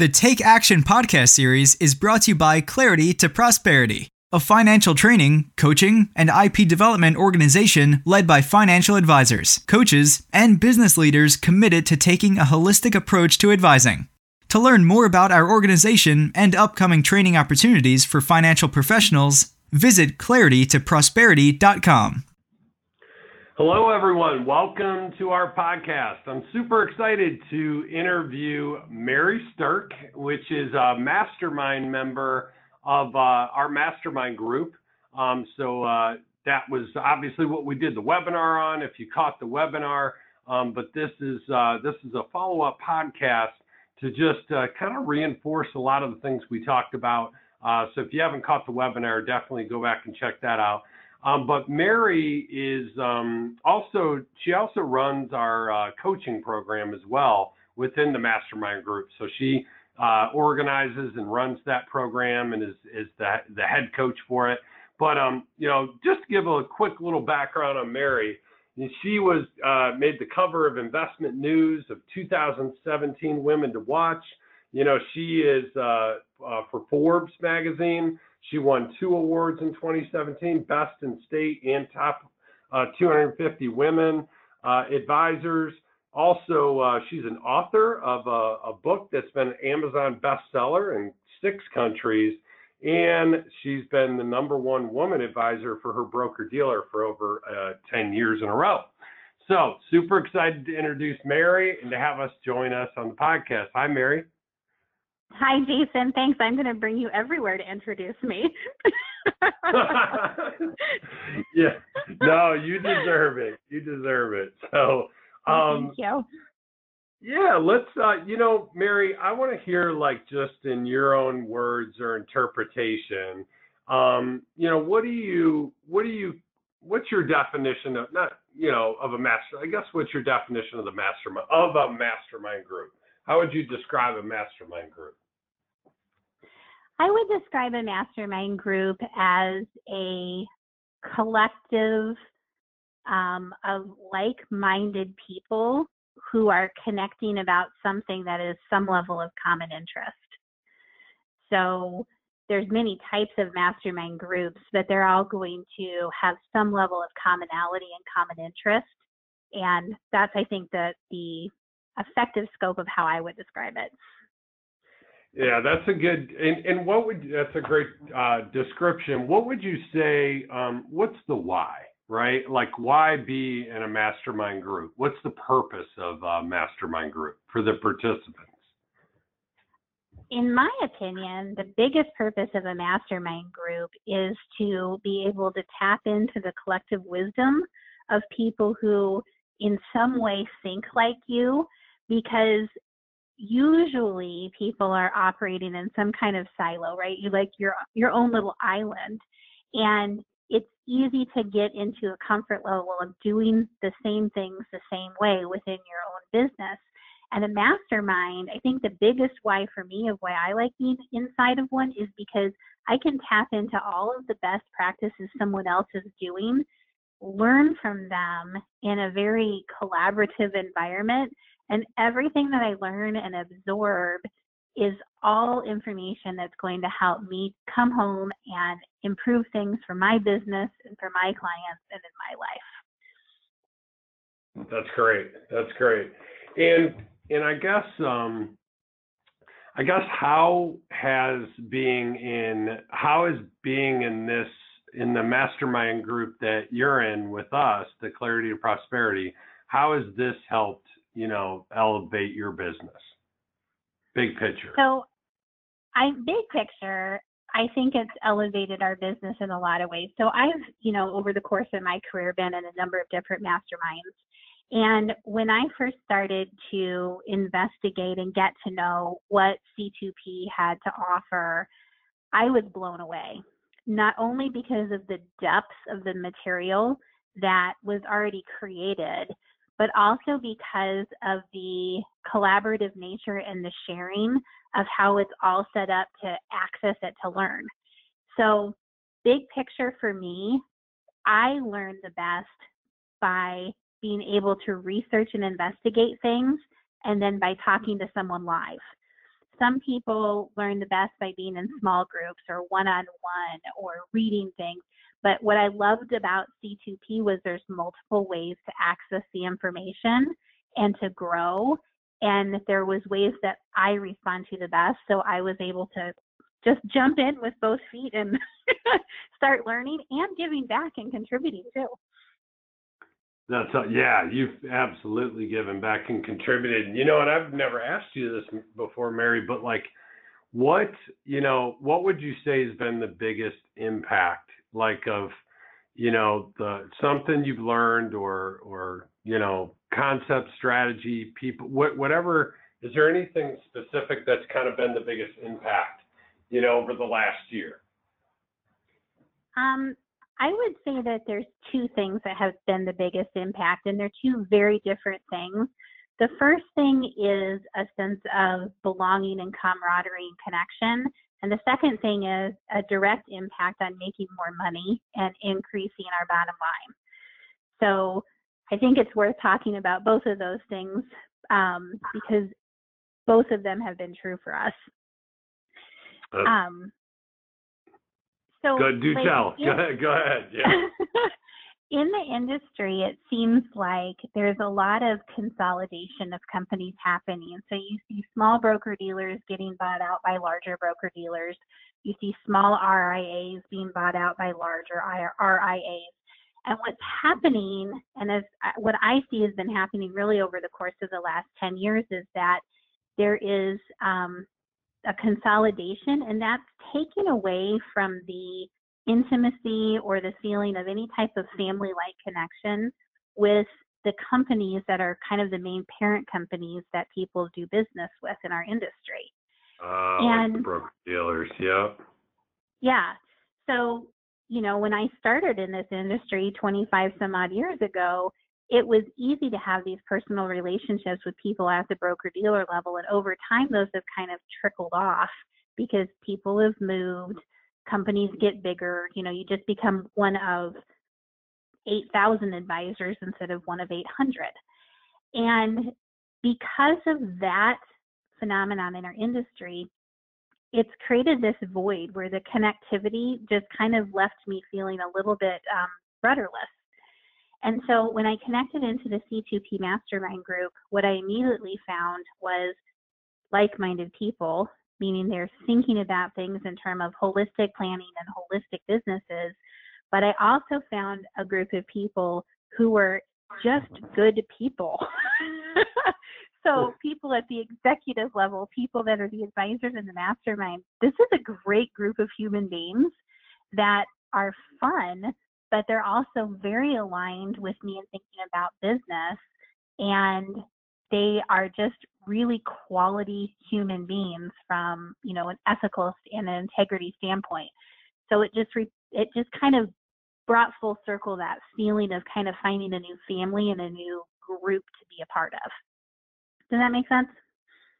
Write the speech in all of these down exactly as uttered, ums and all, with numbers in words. The Take Action Podcast series is brought to you by Clarity to Prosperity, a financial training, coaching, and I P development organization led by financial advisors, coaches, and business leaders committed to taking a holistic approach to advising. To learn more about our organization and upcoming training opportunities for financial professionals, visit clarity to prosperity dot com. Hello, everyone. Welcome to our podcast. I'm super excited to interview Mary Sterk, which is a mastermind member of uh, our mastermind group. Um, so uh, that was obviously what we did the webinar on, if you caught the webinar. Um, but this is uh, this is a follow-up podcast to just uh, kind of reinforce a lot of the things we talked about. Uh, so if you haven't caught the webinar, definitely go back and check that out. Um, but Mary is um, also, she also runs our uh, coaching program as well within the mastermind group. So she uh, organizes and runs that program and is, is the, the head coach for it. But, um, you know, just to give a quick little background on Mary, she was uh, made the cover of Investment News of two thousand seventeen Women to Watch. You know, she is uh, uh, for Forbes magazine. She won two awards in twenty seventeen, Best in State and Top uh, two hundred fifty Women uh, Advisors. Also, uh, she's an author of a, a book that's been an Amazon bestseller in six countries, and she's been the number one woman advisor for her broker-dealer for over uh, ten years in a row. So, super excited to introduce Mary and to have us join us on the podcast. Hi, Mary. Hi, Jason. Thanks. I'm going to bring you everywhere to introduce me. Yeah. No, you deserve it. You deserve it. So, um, thank you. Yeah. Let's, uh, you know, Mary, I want to hear, like, just in your own words or interpretation, um, you know, what do you, what do you, what's your definition of not, you know, of a master, I guess, what's your definition of the mastermind of a mastermind group? How would you describe a mastermind group? I would describe a mastermind group as a collective um, of like-minded people who are connecting about something that is some level of common interest. So there's many types of mastermind groups, but they're all going to have some level of commonality and common interest. And that's, I think, that the effective scope of how I would describe it. Yeah, that's a good, and, and what would, that's a great uh, description. What would you say, um, what's the why, right? Like, why be in a mastermind group? What's the purpose of a mastermind group for the participants? In my opinion, the biggest purpose of a mastermind group is to be able to tap into the collective wisdom of people who in some way think like you, because usually people are operating in some kind of silo, right? You like your your own little island, and it's easy to get into a comfort level of doing the same things the same way within your own business. And a mastermind, I think the biggest why for me of why I like being inside of one is because I can tap into all of the best practices someone else is doing, learn from them in a very collaborative environment. And everything that I learn and absorb is all information that's going to help me come home and improve things for my business and for my clients and in my life. That's great. That's great. And and I guess um, I guess how has being in how is being in this in the mastermind group that you're in with us, the Clarity to Prosperity, how has this helped, you know, elevate your business? Big picture. So I, big picture, I think it's elevated our business in a lot of ways. So I've, you know, over the course of my career, been in a number of different masterminds. And when I first started to investigate and get to know what C two P had to offer, I was blown away. Not only because of the depth of the material that was already created, but also because of the collaborative nature and the sharing of how it's all set up to access it to learn. So, big picture for me, I learned the best by being able to research and investigate things, and then by talking to someone live. some people learn the best by being in small groups or one-on-one or reading things. But what I loved about C two P was there's multiple ways to access the information and to grow. And there was ways that I respond to the best. So I was able to just jump in with both feet and start learning and giving back and contributing too. That's a, yeah, you've absolutely given back and contributed. You know, and I've never asked you this before, Mary, but like what, you know, what would you say has been the biggest impact, like of, you know, the something you've learned or, or, you know, concept, strategy, people, wh- whatever, is there anything specific that's kind of been the biggest impact, you know, over the last year? Um. I would say that there's two things that have been the biggest impact, and they're two very different things. The first thing is a sense of belonging and camaraderie and connection. And the second thing is a direct impact on making more money and increasing our bottom line. So I think it's worth talking about both of those things um, because both of them have been true for us. Um, So, Good, do like, tell. In, go ahead. Go ahead. Yeah. In the industry, it seems like there's a lot of consolidation of companies happening. So you see small broker dealers getting bought out by larger broker dealers. You see small R I As being bought out by larger R I As. And what's happening, and as what I see has been happening really over the course of the last ten years, is that there is um, a consolidation, and that's taken away from the intimacy or the feeling of any type of family-like connection with the companies that are kind of the main parent companies that people do business with in our industry. Uh, and like the broker dealers, yeah. Yeah. So, you know, when I started in this industry twenty-five some odd years ago, it was easy to have these personal relationships with people at the broker-dealer level. And over time, those have kind of trickled off because people have moved, companies get bigger. You know, you just become one of eight thousand advisors instead of one of eight hundred. And because of that phenomenon in our industry, it's created this void where the connectivity just kind of left me feeling a little bit um, rudderless. And so when I connected into the C two P mastermind group, what I immediately found was like-minded people, meaning they're thinking about things in terms of holistic planning and holistic businesses. But I also found a group of people who were just good people. So people at the executive level, people that are the advisors in the mastermind, this is a great group of human beings that are fun, but they're also very aligned with me in thinking about business, and they are just really quality human beings from, you know, an ethical and an integrity standpoint. So it just re- it just kind of brought full circle that feeling of kind of finding a new family and a new group to be a part of. Does that make sense?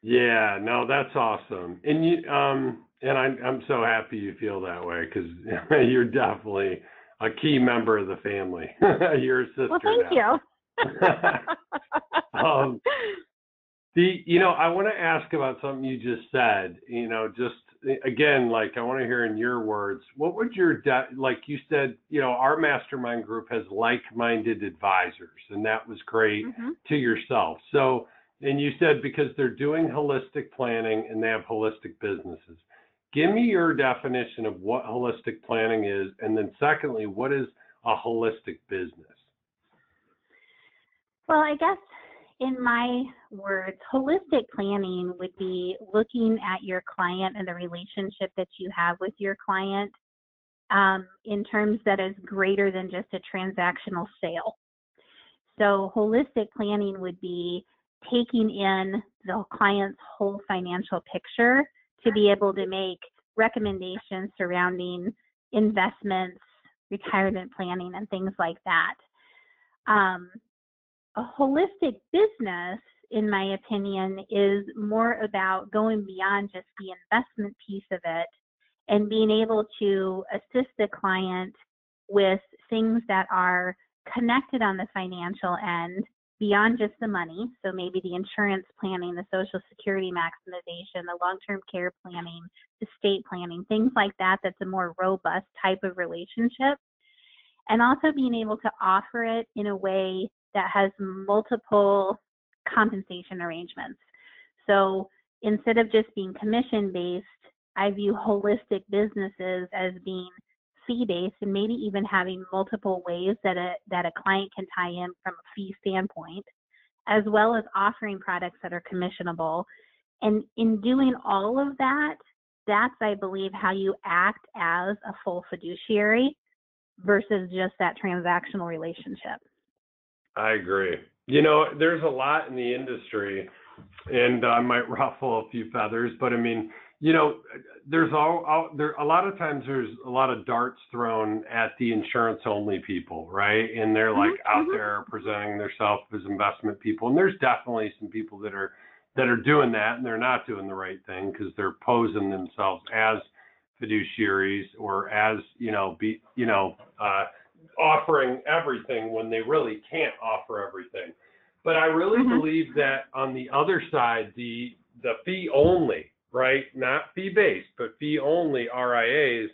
Yeah, no, that's awesome. And you, um, and I'm I'm so happy you feel that way, because you're definitely a key member of the family. Your sister. Well, thank now. you. um, the, you know, I want to ask about something you just said. You know, just again, like I want to hear in your words, what would your de- like you said, you know, our mastermind group has like-minded advisors, and that was great mm-hmm. to yourself. So, and you said because they're doing holistic planning and they have holistic businesses. Give me your definition of what holistic planning is, and then secondly, what is a holistic business? Well, I guess in my words, holistic planning would be looking at your client and the relationship that you have with your client um, in terms that is greater than just a transactional sale. So holistic planning would be taking in the client's whole financial picture to be able to make recommendations surrounding investments, retirement planning, and things like that. Um, a holistic business, in my opinion, is more about going beyond just the investment piece of it and being able to assist the client with things that are connected on the financial end beyond just the money. So maybe the insurance planning, the social security maximization, the long-term care planning, estate planning, things like that, that's a more robust type of relationship. And also being able to offer it in a way that has multiple compensation arrangements. So instead of just being commission-based, I view holistic businesses as being fee-based and maybe even having multiple ways that a that a client can tie in from a fee standpoint, as well as offering products that are commissionable. And in doing all of that, that's, I believe, how you act as a full fiduciary versus just that transactional relationship. I agree. You know, there's a lot in the industry, and I might ruffle a few feathers, but I mean, you know, there's all, all there. A lot of times there's a lot of darts thrown at the insurance-only people, right? And they're like mm-hmm. out there presenting themselves as investment people. And there's definitely some people that are that are doing that, and they're not doing the right thing because they're posing themselves as fiduciaries or as you know, be you know, uh, offering everything when they really can't offer everything. But I really mm-hmm. believe that on the other side, the the fee-only, right? Not fee-based, but fee-only R I As.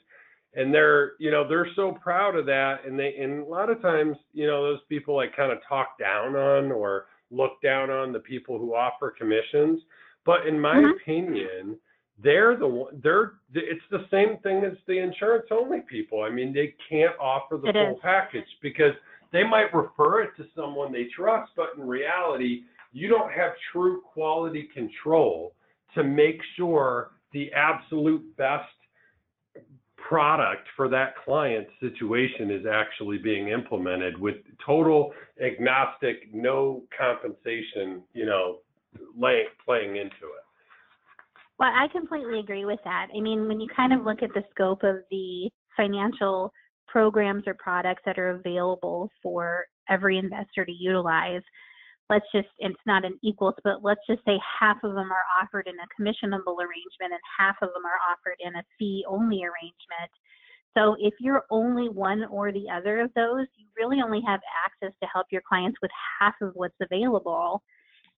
And they're, you know, they're so proud of that. And they, and a lot of times, you know, those people like kind of talk down on or look down on the people who offer commissions. But in my mm-hmm. opinion, they're the one, they're, it's the same thing as the insurance-only people. I mean, they can't offer the it full is. package because they might refer it to someone they trust, but in reality, you don't have true quality control to make sure the absolute best product for that client's situation is actually being implemented with total agnostic, no compensation, you know, lay, playing into it. Well, I completely agree with that. I mean, when you kind of look at the scope of the financial programs or products that are available for every investor to utilize, let's just, it's not an equals, but let's just say half of them are offered in a commissionable arrangement and half of them are offered in a fee-only arrangement. So if you're only one or the other of those, you really only have access to help your clients with half of what's available.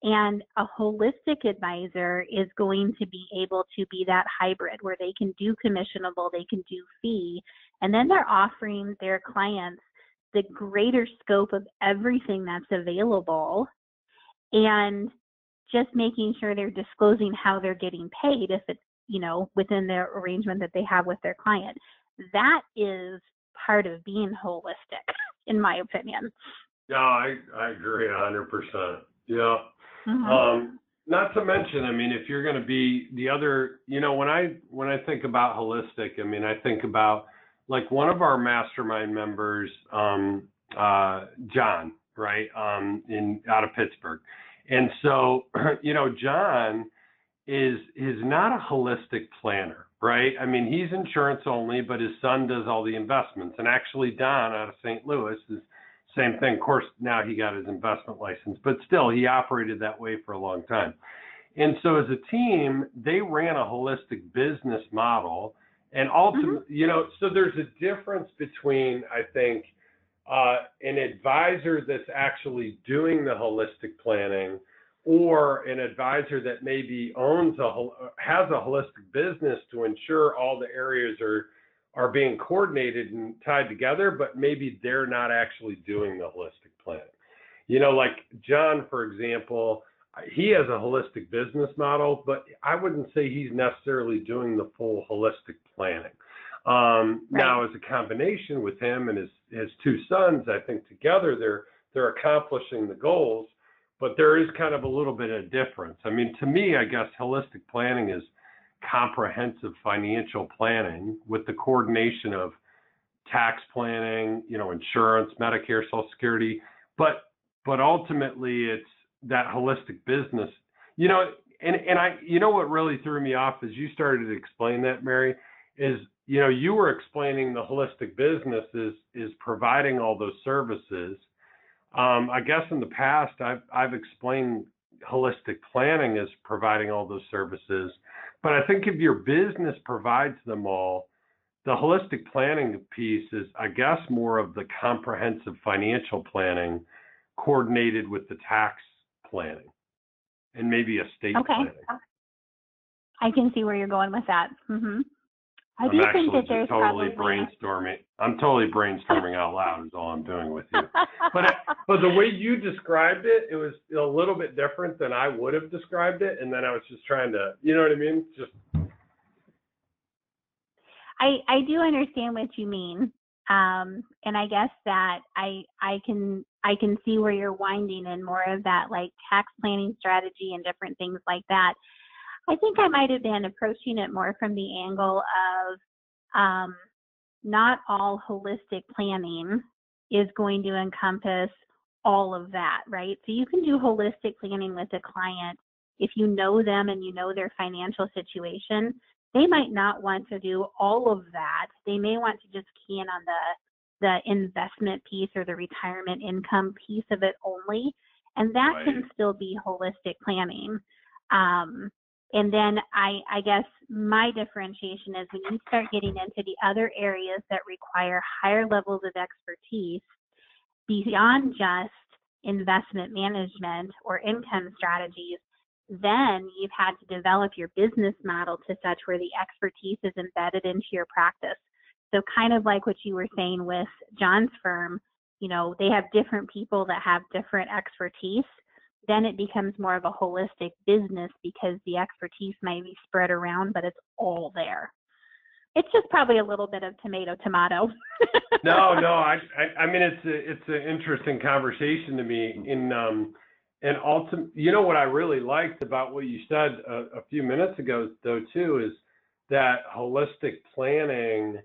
And a holistic advisor is going to be able to be that hybrid where they can do commissionable, they can do fee, and then they're offering their clients the greater scope of everything that's available. And just making sure they're disclosing how they're getting paid if it's, you know, within their arrangement that they have with their client. That is part of being holistic, in my opinion. Yeah, I, I agree one hundred percent. Yeah. Mm-hmm. Um, not to mention, I mean, if you're going to be the other, you know, when I when I think about holistic, I mean, I think about like one of our mastermind members, um, uh, John, right, um, in out of Pittsburgh. And so, you know, John is is not a holistic planner, right? I mean, he's insurance only, but his son does all the investments. And actually, Don out of Saint Louis is same thing. Of course, now he got his investment license, but still, he operated that way for a long time. And so, as a team, they ran a holistic business model. And ultimately, mm-hmm. you know, so there's a difference between, I think, uh, an advisor that's actually doing the holistic planning or an advisor that maybe owns a has a holistic business to ensure all the areas are, are being coordinated and tied together, but maybe they're not actually doing the holistic planning. You know, like John, for example, he has a holistic business model, but I wouldn't say he's necessarily doing the full holistic planning. Um, right. Now, as a combination with him and his, his two sons, I think together they're they're accomplishing the goals, but there is kind of a little bit of difference. I mean, to me, I guess holistic planning is comprehensive financial planning with the coordination of tax planning, you know, insurance, Medicare, Social Security, but but ultimately it's that holistic business, you know, and, and I, you know, what really threw me off is you started to explain that, Mary, is, you know, you were explaining the holistic business is, is providing all those services. Um, I guess in the past, I've, I've explained holistic planning as providing all those services, but I think if your business provides them all, the holistic planning piece is, I guess, more of the comprehensive financial planning coordinated with the tax planning and maybe estate okay. planning. I can see where you're going with that. Mm-hmm. I I'm do think that there's totally probably... brainstorming. I'm totally brainstorming out loud is all I'm doing with you. But, but the way you described it, it was a little bit different than I would have described it. And then I was just trying to, you know what I mean? Just. I, I do understand what you mean. Um, and I guess that I I can I can see where you're winding in more of that like tax planning strategy and different things like that. I think I might have been approaching it more from the angle of um, not all holistic planning is going to encompass all of that, right? So you can do holistic planning with a client if you know them and you know their financial situation. They might not want to do all of that. They may want to just key in on the the investment piece or the retirement income piece of it only, and that right. can still be holistic planning. Um, and then I, I guess my differentiation is when you start getting into the other areas that require higher levels of expertise beyond just investment management or income strategies, then you've had to develop your business model to such where the expertise is embedded into your practice. So kind of like what you were saying with John's firm, you know, they have different people that have different expertise. Then it becomes more of a holistic business because the expertise might be spread around, but it's all there. It's just probably a little bit of tomato, tomato. no, no. I, I, I mean, it's a, it's an interesting conversation to me in, um, And ultimately, you know what I really liked about what you said a, a few minutes ago, though, too, is that holistic planning,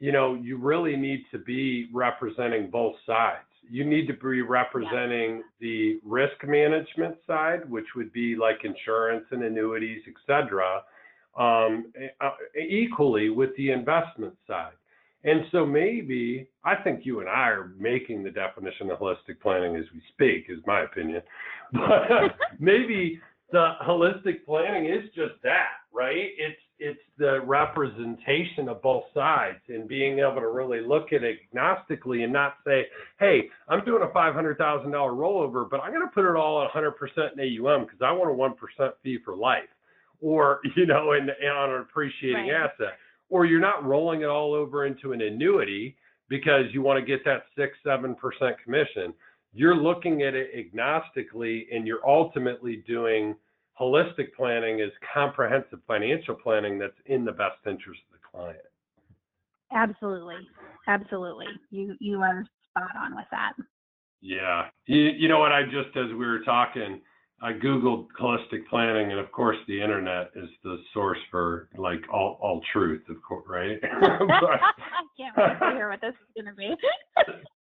you know, you really need to be representing both sides. You need to be representing yeah. the risk management side, which would be like insurance and annuities, et cetera, um, equally with the investment side. And so maybe, I think you and I are making the definition of holistic planning as we speak, is my opinion. But uh, maybe the holistic planning is just that, right? It's it's the representation of both sides and being able to really look at it agnostically and not say, hey, I'm doing a five hundred thousand dollars rollover, but I'm going to put it all at one hundred percent in A U M because I want a one percent fee for life or, you know, and on an appreciating right. asset. Or you're not rolling it all over into an annuity because you want to get that six, seven percent commission. You're looking at it agnostically, and you're ultimately doing holistic planning as comprehensive financial planning that's in the best interest of the client. Absolutely, absolutely. You you are spot on with that. Yeah, you, you know what? I just as we were talking, I Googled holistic planning, and of course the internet is the source for like all, all truth, of course, right? But, I can't wait to hear what this is going to be.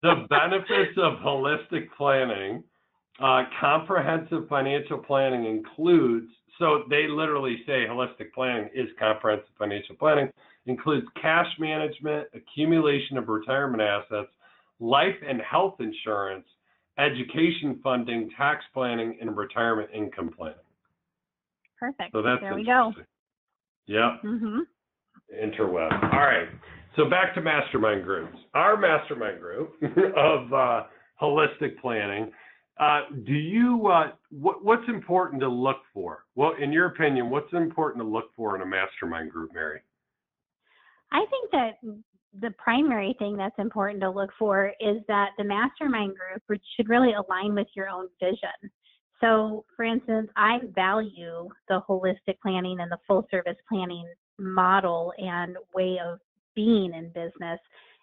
The benefits of holistic planning, uh, comprehensive financial planning includes, so they literally say holistic planning is comprehensive financial planning, includes cash management, accumulation of retirement assets, life and health insurance, education funding, tax planning, and retirement income planning. Perfect. So that's there we go. Yeah. Mm-hmm. Interweb. All right. So back to mastermind groups. Our mastermind group of uh, holistic planning. Uh, do you? Uh, what, what's important to look for? Well, in your opinion, what's important to look for in a mastermind group, Mary? I think that the primary thing that's important to look for is that the mastermind group should really align with your own vision. So for instance, I value the holistic planning and the full service planning model and way of being in business.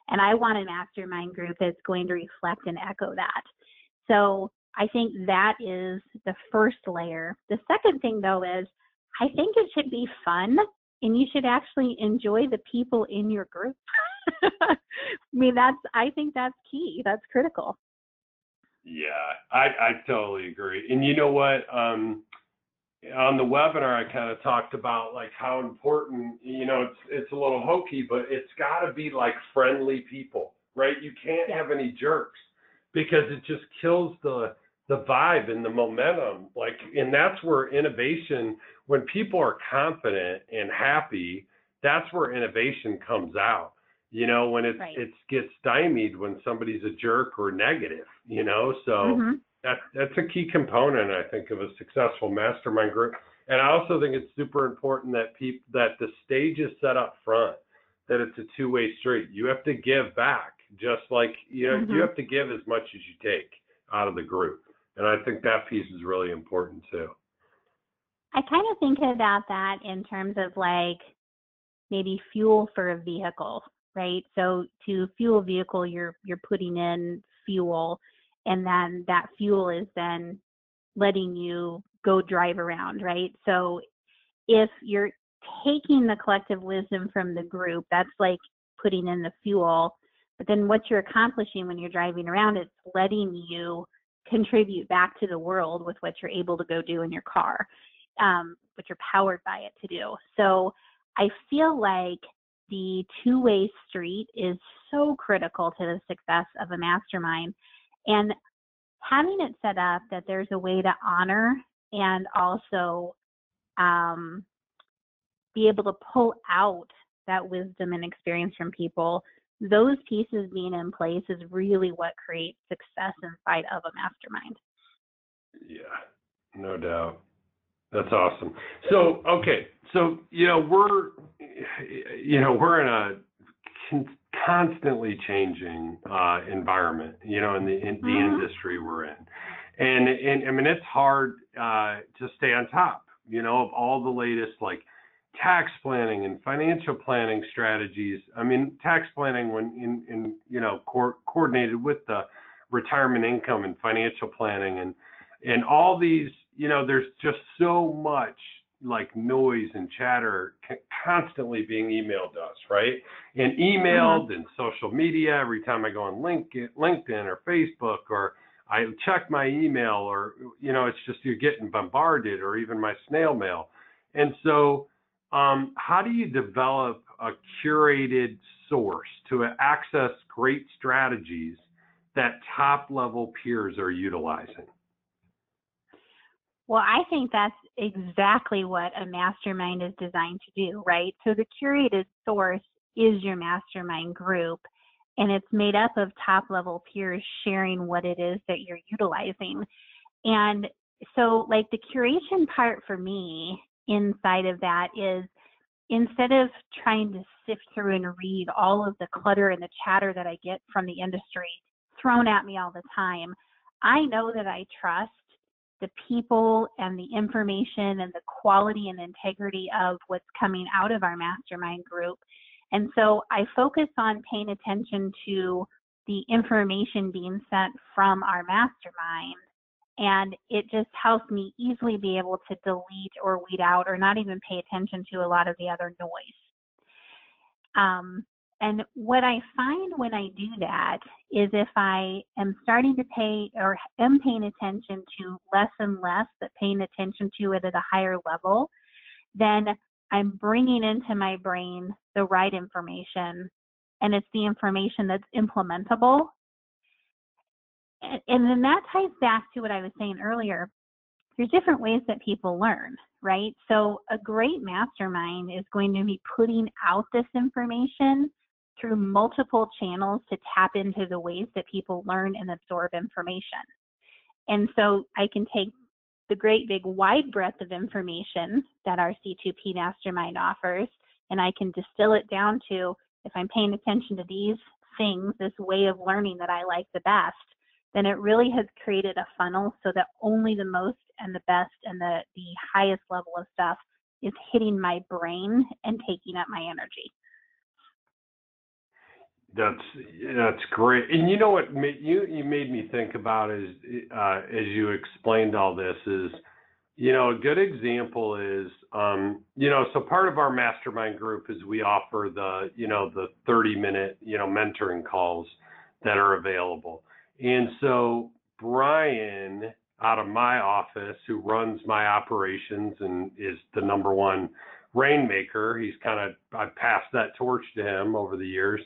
And I want a mastermind group that's going to reflect and echo that. So I think that is the first layer. The second thing though is I think it should be fun and you should actually enjoy the people in your group. I mean, that's, I think that's key. That's critical. Yeah, I, I totally agree. And you know what, um, on the webinar, I kind of talked about like how important, you know, it's, it's a little hokey, but it's gotta be like friendly people, right? You can't yeah. have any jerks because it just kills the, the vibe and the momentum. Like, and that's where innovation, when people are confident and happy, that's where innovation comes out. you know, when it right. it gets stymied when somebody's a jerk or negative, you know, so mm-hmm. that that's a key component, I think, of a successful mastermind group. And I also think it's super important that people that the stage is set up front, that it's a two-way street. You have to give back, just like, you know, mm-hmm. you have to give as much as you take out of the group. And I think that piece is really important too. I kind of think about that in terms of like maybe fuel for a vehicle, right? So to fuel a vehicle, you're you're putting in fuel, and then that fuel is then letting you go drive around, right? So if you're taking the collective wisdom from the group, that's like putting in the fuel. But then what you're accomplishing when you're driving around, it's letting you contribute back to the world with what you're able to go do in your car, um, which you're powered by it to do. So I feel like the two-way street is so critical to the success of a mastermind. And having it set up that there's a way to honor and also um, be able to pull out that wisdom and experience from people, those pieces being in place is really what creates success inside of a mastermind. Yeah, no doubt. That's awesome. So, okay. So, you know, we're, you know, we're in a con- constantly changing uh, environment, you know, in the, in the mm-hmm. industry we're in. And, and I mean, it's hard uh, to stay on top, you know, of all the latest, like, tax planning and financial planning strategies. I mean, tax planning when in, in you know, co- coordinated with the retirement income and financial planning and, and all these, you know, there's just so much like noise and chatter c- constantly being emailed to us, right? And emailed mm-hmm. and social media, every time I go on LinkedIn, LinkedIn or Facebook, or I check my email, or, you know, it's just, you're getting bombarded, or even my snail mail. And so, Um, how do you develop a curated source to access great strategies that top level peers are utilizing? Well, I think that's exactly what a mastermind is designed to do, right? So the curated source is your mastermind group, and it's made up of top level peers sharing what it is that you're utilizing. And so like the curation part for me inside of that is, instead of trying to sift through and read all of the clutter and the chatter that I get from the industry thrown at me all the time, I know that I trust the people and the information and the quality and integrity of what's coming out of our mastermind group. And so I focus on paying attention to the information being sent from our mastermind. And it just helps me easily be able to delete or weed out or not even pay attention to a lot of the other noise. Um, and what I find when I do that is, if I am starting to pay or am paying attention to less and less, but paying attention to it at a higher level, then I'm bringing into my brain the right information, and it's the information that's implementable. And then that ties back to what I was saying earlier. There's different ways that people learn, right? So a great mastermind is going to be putting out this information through multiple channels to tap into the ways that people learn and absorb information. And so I can take the great big wide breadth of information that our C two P mastermind offers, and I can distill it down to, if I'm paying attention to these things, this way of learning that I like the best, then it really has created a funnel so that only the most and the best and the, the highest level of stuff is hitting my brain and taking up my energy. That's that's great. And you know what made, you, you made me think about is, uh, as you explained all this is, you know, a good example is, um, you know, so part of our mastermind group is we offer the, you know, the thirty minute, you know, mentoring calls that are available. And so Brian, out of my office, who runs my operations and is the number one rainmaker, he's kind of, I passed that torch to him over the years,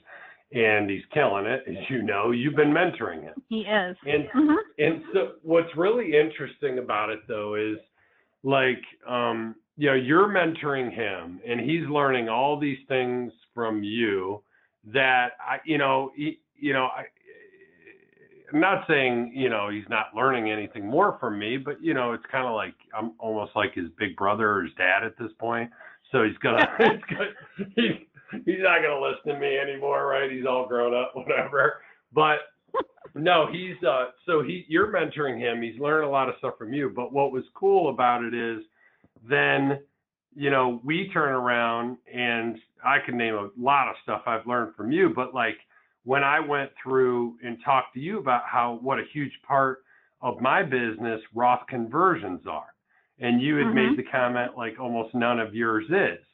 and he's killing it. As you know, you've been mentoring him. He is. And, mm-hmm. and so what's really interesting about it, though, is like, um, you know, you're mentoring him, and he's learning all these things from you that I, you know, he, you know, I, I'm not saying, you know, he's not learning anything more from me, but, you know, it's kind of like, I'm almost like his big brother or his dad at this point. So he's gonna, he's, gonna he, he's not gonna listen to me anymore, right? He's all grown up, whatever. But no, he's uh, so he, you're mentoring him. He's learned a lot of stuff from you. But what was cool about it is, then, you know, we turn around, and I can name a lot of stuff I've learned from you, but like, when I went through and talked to you about how, what a huge part of my business Roth conversions are, and you had mm-hmm. made the comment like almost none of yours is.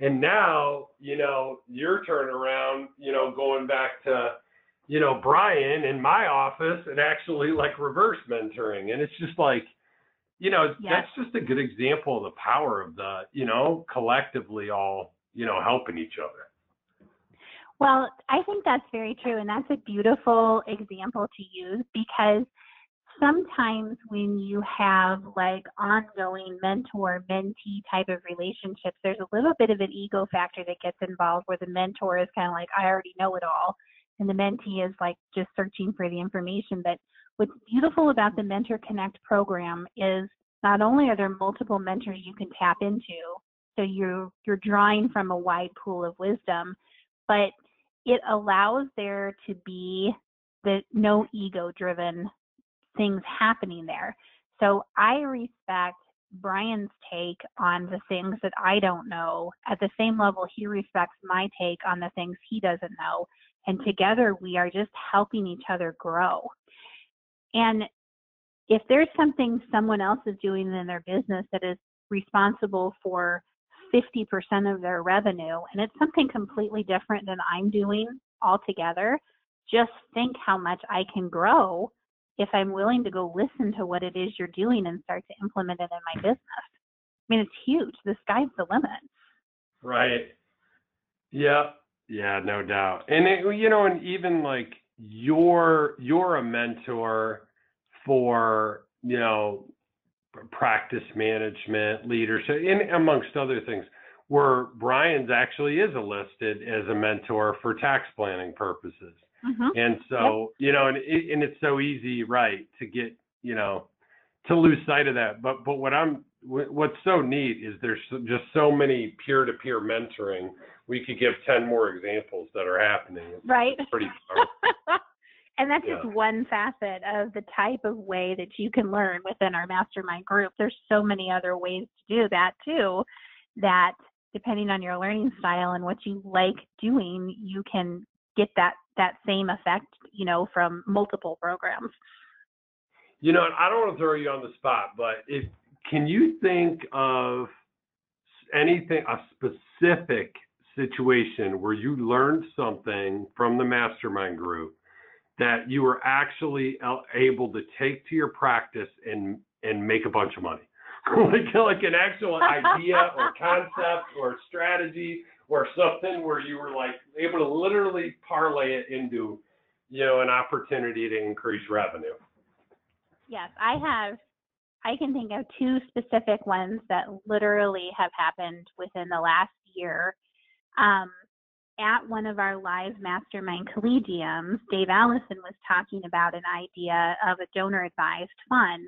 And now, you know, your turnaround, you know, going back to, you know, Brian in my office and actually like reverse mentoring. And it's just like, you know, yes. that's just a good example of the power of the, you know, collectively all, you know, helping each other. Well, I think that's very true, and that's a beautiful example to use, because sometimes when you have like ongoing mentor-mentee type of relationships, there's a little bit of an ego factor that gets involved, where the mentor is kind of like, I already know it all, and the mentee is like just searching for the information. But what's beautiful about the Mentor Connect program is not only are there multiple mentors you can tap into, so you're, you're drawing from a wide pool of wisdom, but it allows there to be the no ego-driven things happening there. So I respect Brian's take on the things that I don't know at the same level he respects my take on the things he doesn't know. And together we are just helping each other grow. And if there's something someone else is doing in their business that is responsible for fifty percent of their revenue, and it's something completely different than I'm doing altogether, just think how much I can grow if I'm willing to go listen to what it is you're doing and start to implement it in my business. I mean, it's huge. The sky's the limit. Right. Yeah. Yeah, no doubt. And, it, you know, and even like you're, you're a mentor for, you know, practice management, leadership, and amongst other things, where Brian's actually is listed as a mentor for tax planning purposes. Mm-hmm. And so, yep. you know, and, it, and it's so easy, right, to get, you know, to lose sight of that. But but what I'm, what's so neat is there's just so many peer-to-peer mentoring. We could give ten more examples that are happening. It's right. Pretty fun. And that's yeah. just one facet of the type of way that you can learn within our mastermind group. There's so many other ways to do that too, that depending on your learning style and what you like doing, you can get that, that same effect, you know, from multiple programs. You know, I don't want to throw you on the spot, but if, can you think of anything, a specific situation where you learned something from the mastermind group that you were actually able to take to your practice and and make a bunch of money? like, like an actual idea or concept or strategy or something where you were like able to literally parlay it into, you know, an opportunity to increase revenue. Yes, I have. I can think of two specific ones that literally have happened within the last year. Um, At one of our live mastermind collegiums, Dave Allison was talking about an idea of a donor-advised fund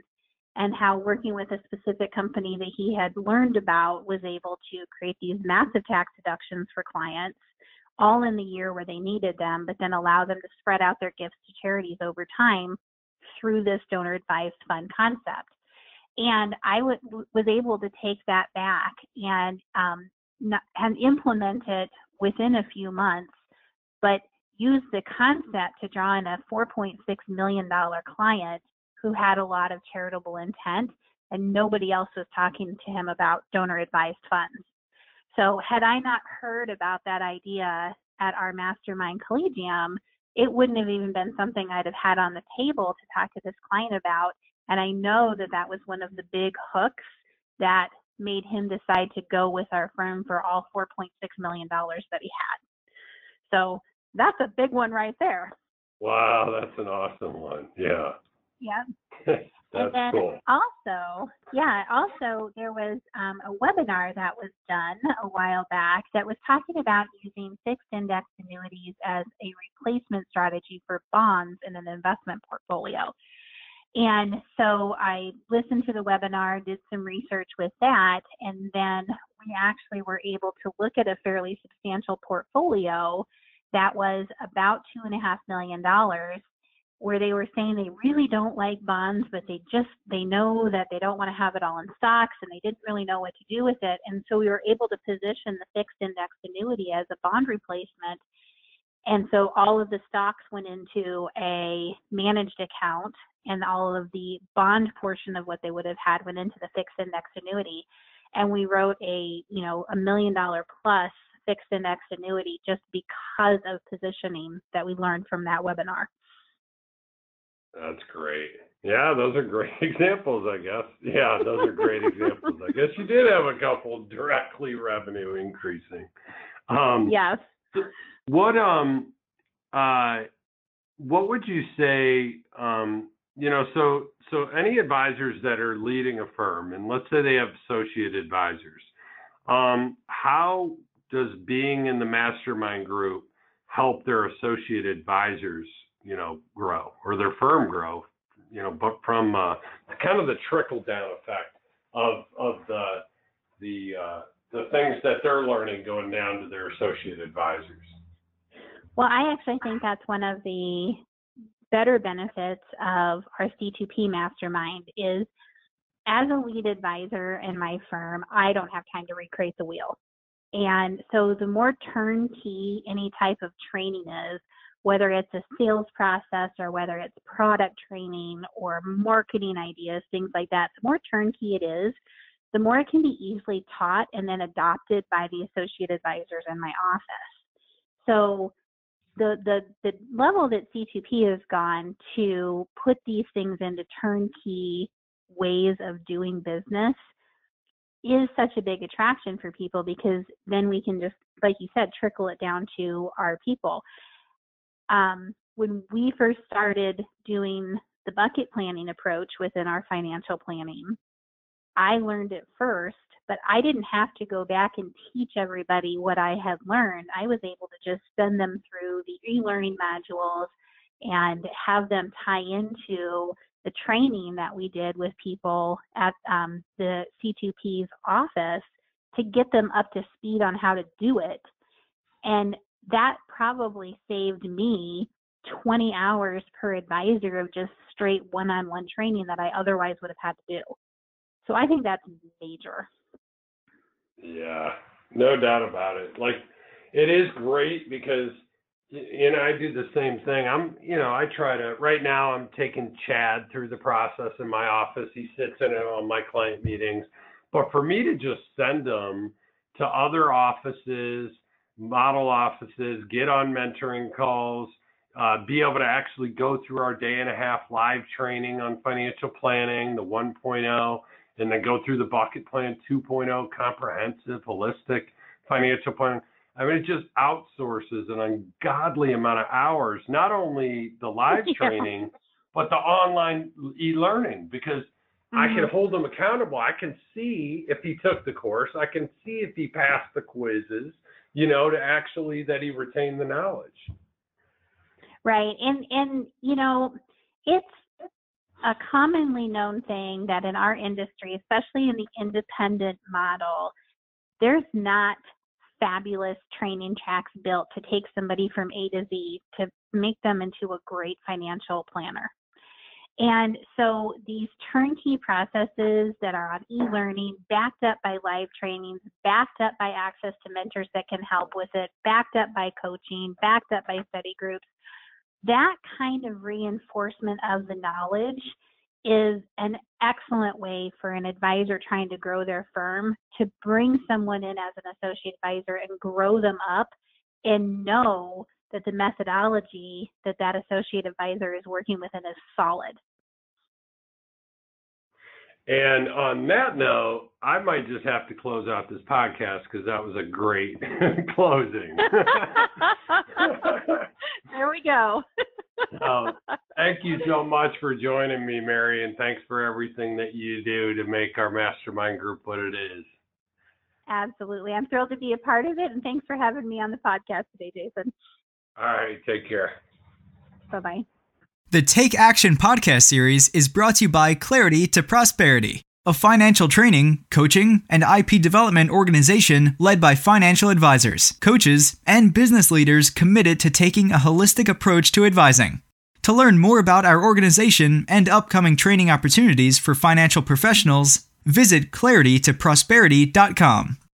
and how working with a specific company that he had learned about was able to create these massive tax deductions for clients all in the year where they needed them, but then allow them to spread out their gifts to charities over time through this donor-advised fund concept. And I w- was able to take that back and, um, not, and implement it within a few months, but use the concept to draw in a four point six million dollars client who had a lot of charitable intent, and nobody else was talking to him about donor-advised funds. So had I not heard about that idea at our mastermind collegium, it wouldn't have even been something I'd have had on the table to talk to this client about. And I know that that was one of the big hooks that made him decide to go with our firm for all four point six million dollars that he had. So that's a big one right there. Wow, that's an awesome one. Yeah. Yeah. That's and then cool. Also, yeah, also there was um, a webinar that was done a while back that was talking about using fixed index annuities as a replacement strategy for bonds in an investment portfolio. And so I listened to the webinar, did some research with that, and then we actually were able to look at a fairly substantial portfolio that was about two and a half million dollars, where they were saying they really don't like bonds, but they just, they know that they don't want to have it all in stocks, and they didn't really know what to do with it. And so we were able to position the fixed index annuity as a bond replacement. And so all of the stocks went into a managed account, and all of the bond portion of what they would have had went into the fixed index annuity. And we wrote a, you know, a million dollar plus fixed index annuity just because of positioning that we learned from that webinar. That's great. Yeah, those are great examples, I guess. Yeah, those are great examples. I guess you did have a couple directly revenue increasing. Um, yes. What um, uh, what would you say? Um, you know, so so any advisors that are leading a firm, and let's say they have associate advisors, um, how does being in the mastermind group help their associate advisors, you know, grow, or their firm grow, you know, but from uh, kind of the trickle down effect of of the the uh, the things that they're learning going down to their associate advisors? Well, I actually think that's one of the better benefits of our C two P mastermind is, as a lead advisor in my firm, I don't have time to recreate the wheel. And so the more turnkey any type of training is, whether it's a sales process or whether it's product training or marketing ideas, things like that, the more turnkey it is, the more it can be easily taught and then adopted by the associate advisors in my office. So the the, the level that C two P has gone to put these things into turnkey ways of doing business is such a big attraction for people, because then we can just, like you said, trickle it down to our people. Um, when we first started doing the bucket planning approach within our financial planning, I learned it first, but I didn't have to go back and teach everybody what I had learned. I was able to just send them through the e-learning modules and have them tie into the training that we did with people at um, the C two P's office to get them up to speed on how to do it. And that probably saved me twenty hours per advisor of just straight one-on-one training that I otherwise would have had to do. So I think that's major. Yeah, no doubt about it. Like, it is great because, and I do the same thing. I'm, you know, I try to, right now I'm taking Chad through the process in my office. He sits in on my client meetings. But for me to just send them to other offices, model offices, get on mentoring calls, uh, be able to actually go through our day and a half live training on financial planning, the one point oh, and then go through the bucket plan two point oh, comprehensive, holistic financial planning. I mean, it just outsources an ungodly amount of hours, not only the live training, but the online e-learning, because mm-hmm. I can hold them accountable. I can see if he took the course. I can see if he passed the quizzes, you know, to actually that he retained the knowledge. Right. And, and, you know, it's a commonly known thing that in our industry, especially in the independent model, there's not fabulous training tracks built to take somebody from A to Z to make them into a great financial planner. And so these turnkey processes that are on e-learning, backed up by live trainings, backed up by access to mentors that can help with it, backed up by coaching, backed up by study groups, that kind of reinforcement of the knowledge is an excellent way for an advisor trying to grow their firm to bring someone in as an associate advisor and grow them up and know that the methodology that that associate advisor is working within is solid. And on that note, I might just have to close out this podcast because that was a great closing. There we go. So, Thank you so much for joining me, Mary, and thanks for everything that you do to make our mastermind group what it is. Absolutely. I'm thrilled to be a part of it, and thanks for having me on the podcast today, Jason. All right. Take care. Bye-bye. The Take Action podcast series is brought to you by Clarity to Prosperity, a financial training, coaching, and I P development organization led by financial advisors, coaches, and business leaders committed to taking a holistic approach to advising. To learn more about our organization and upcoming training opportunities for financial professionals, visit clarity to prosperity dot com.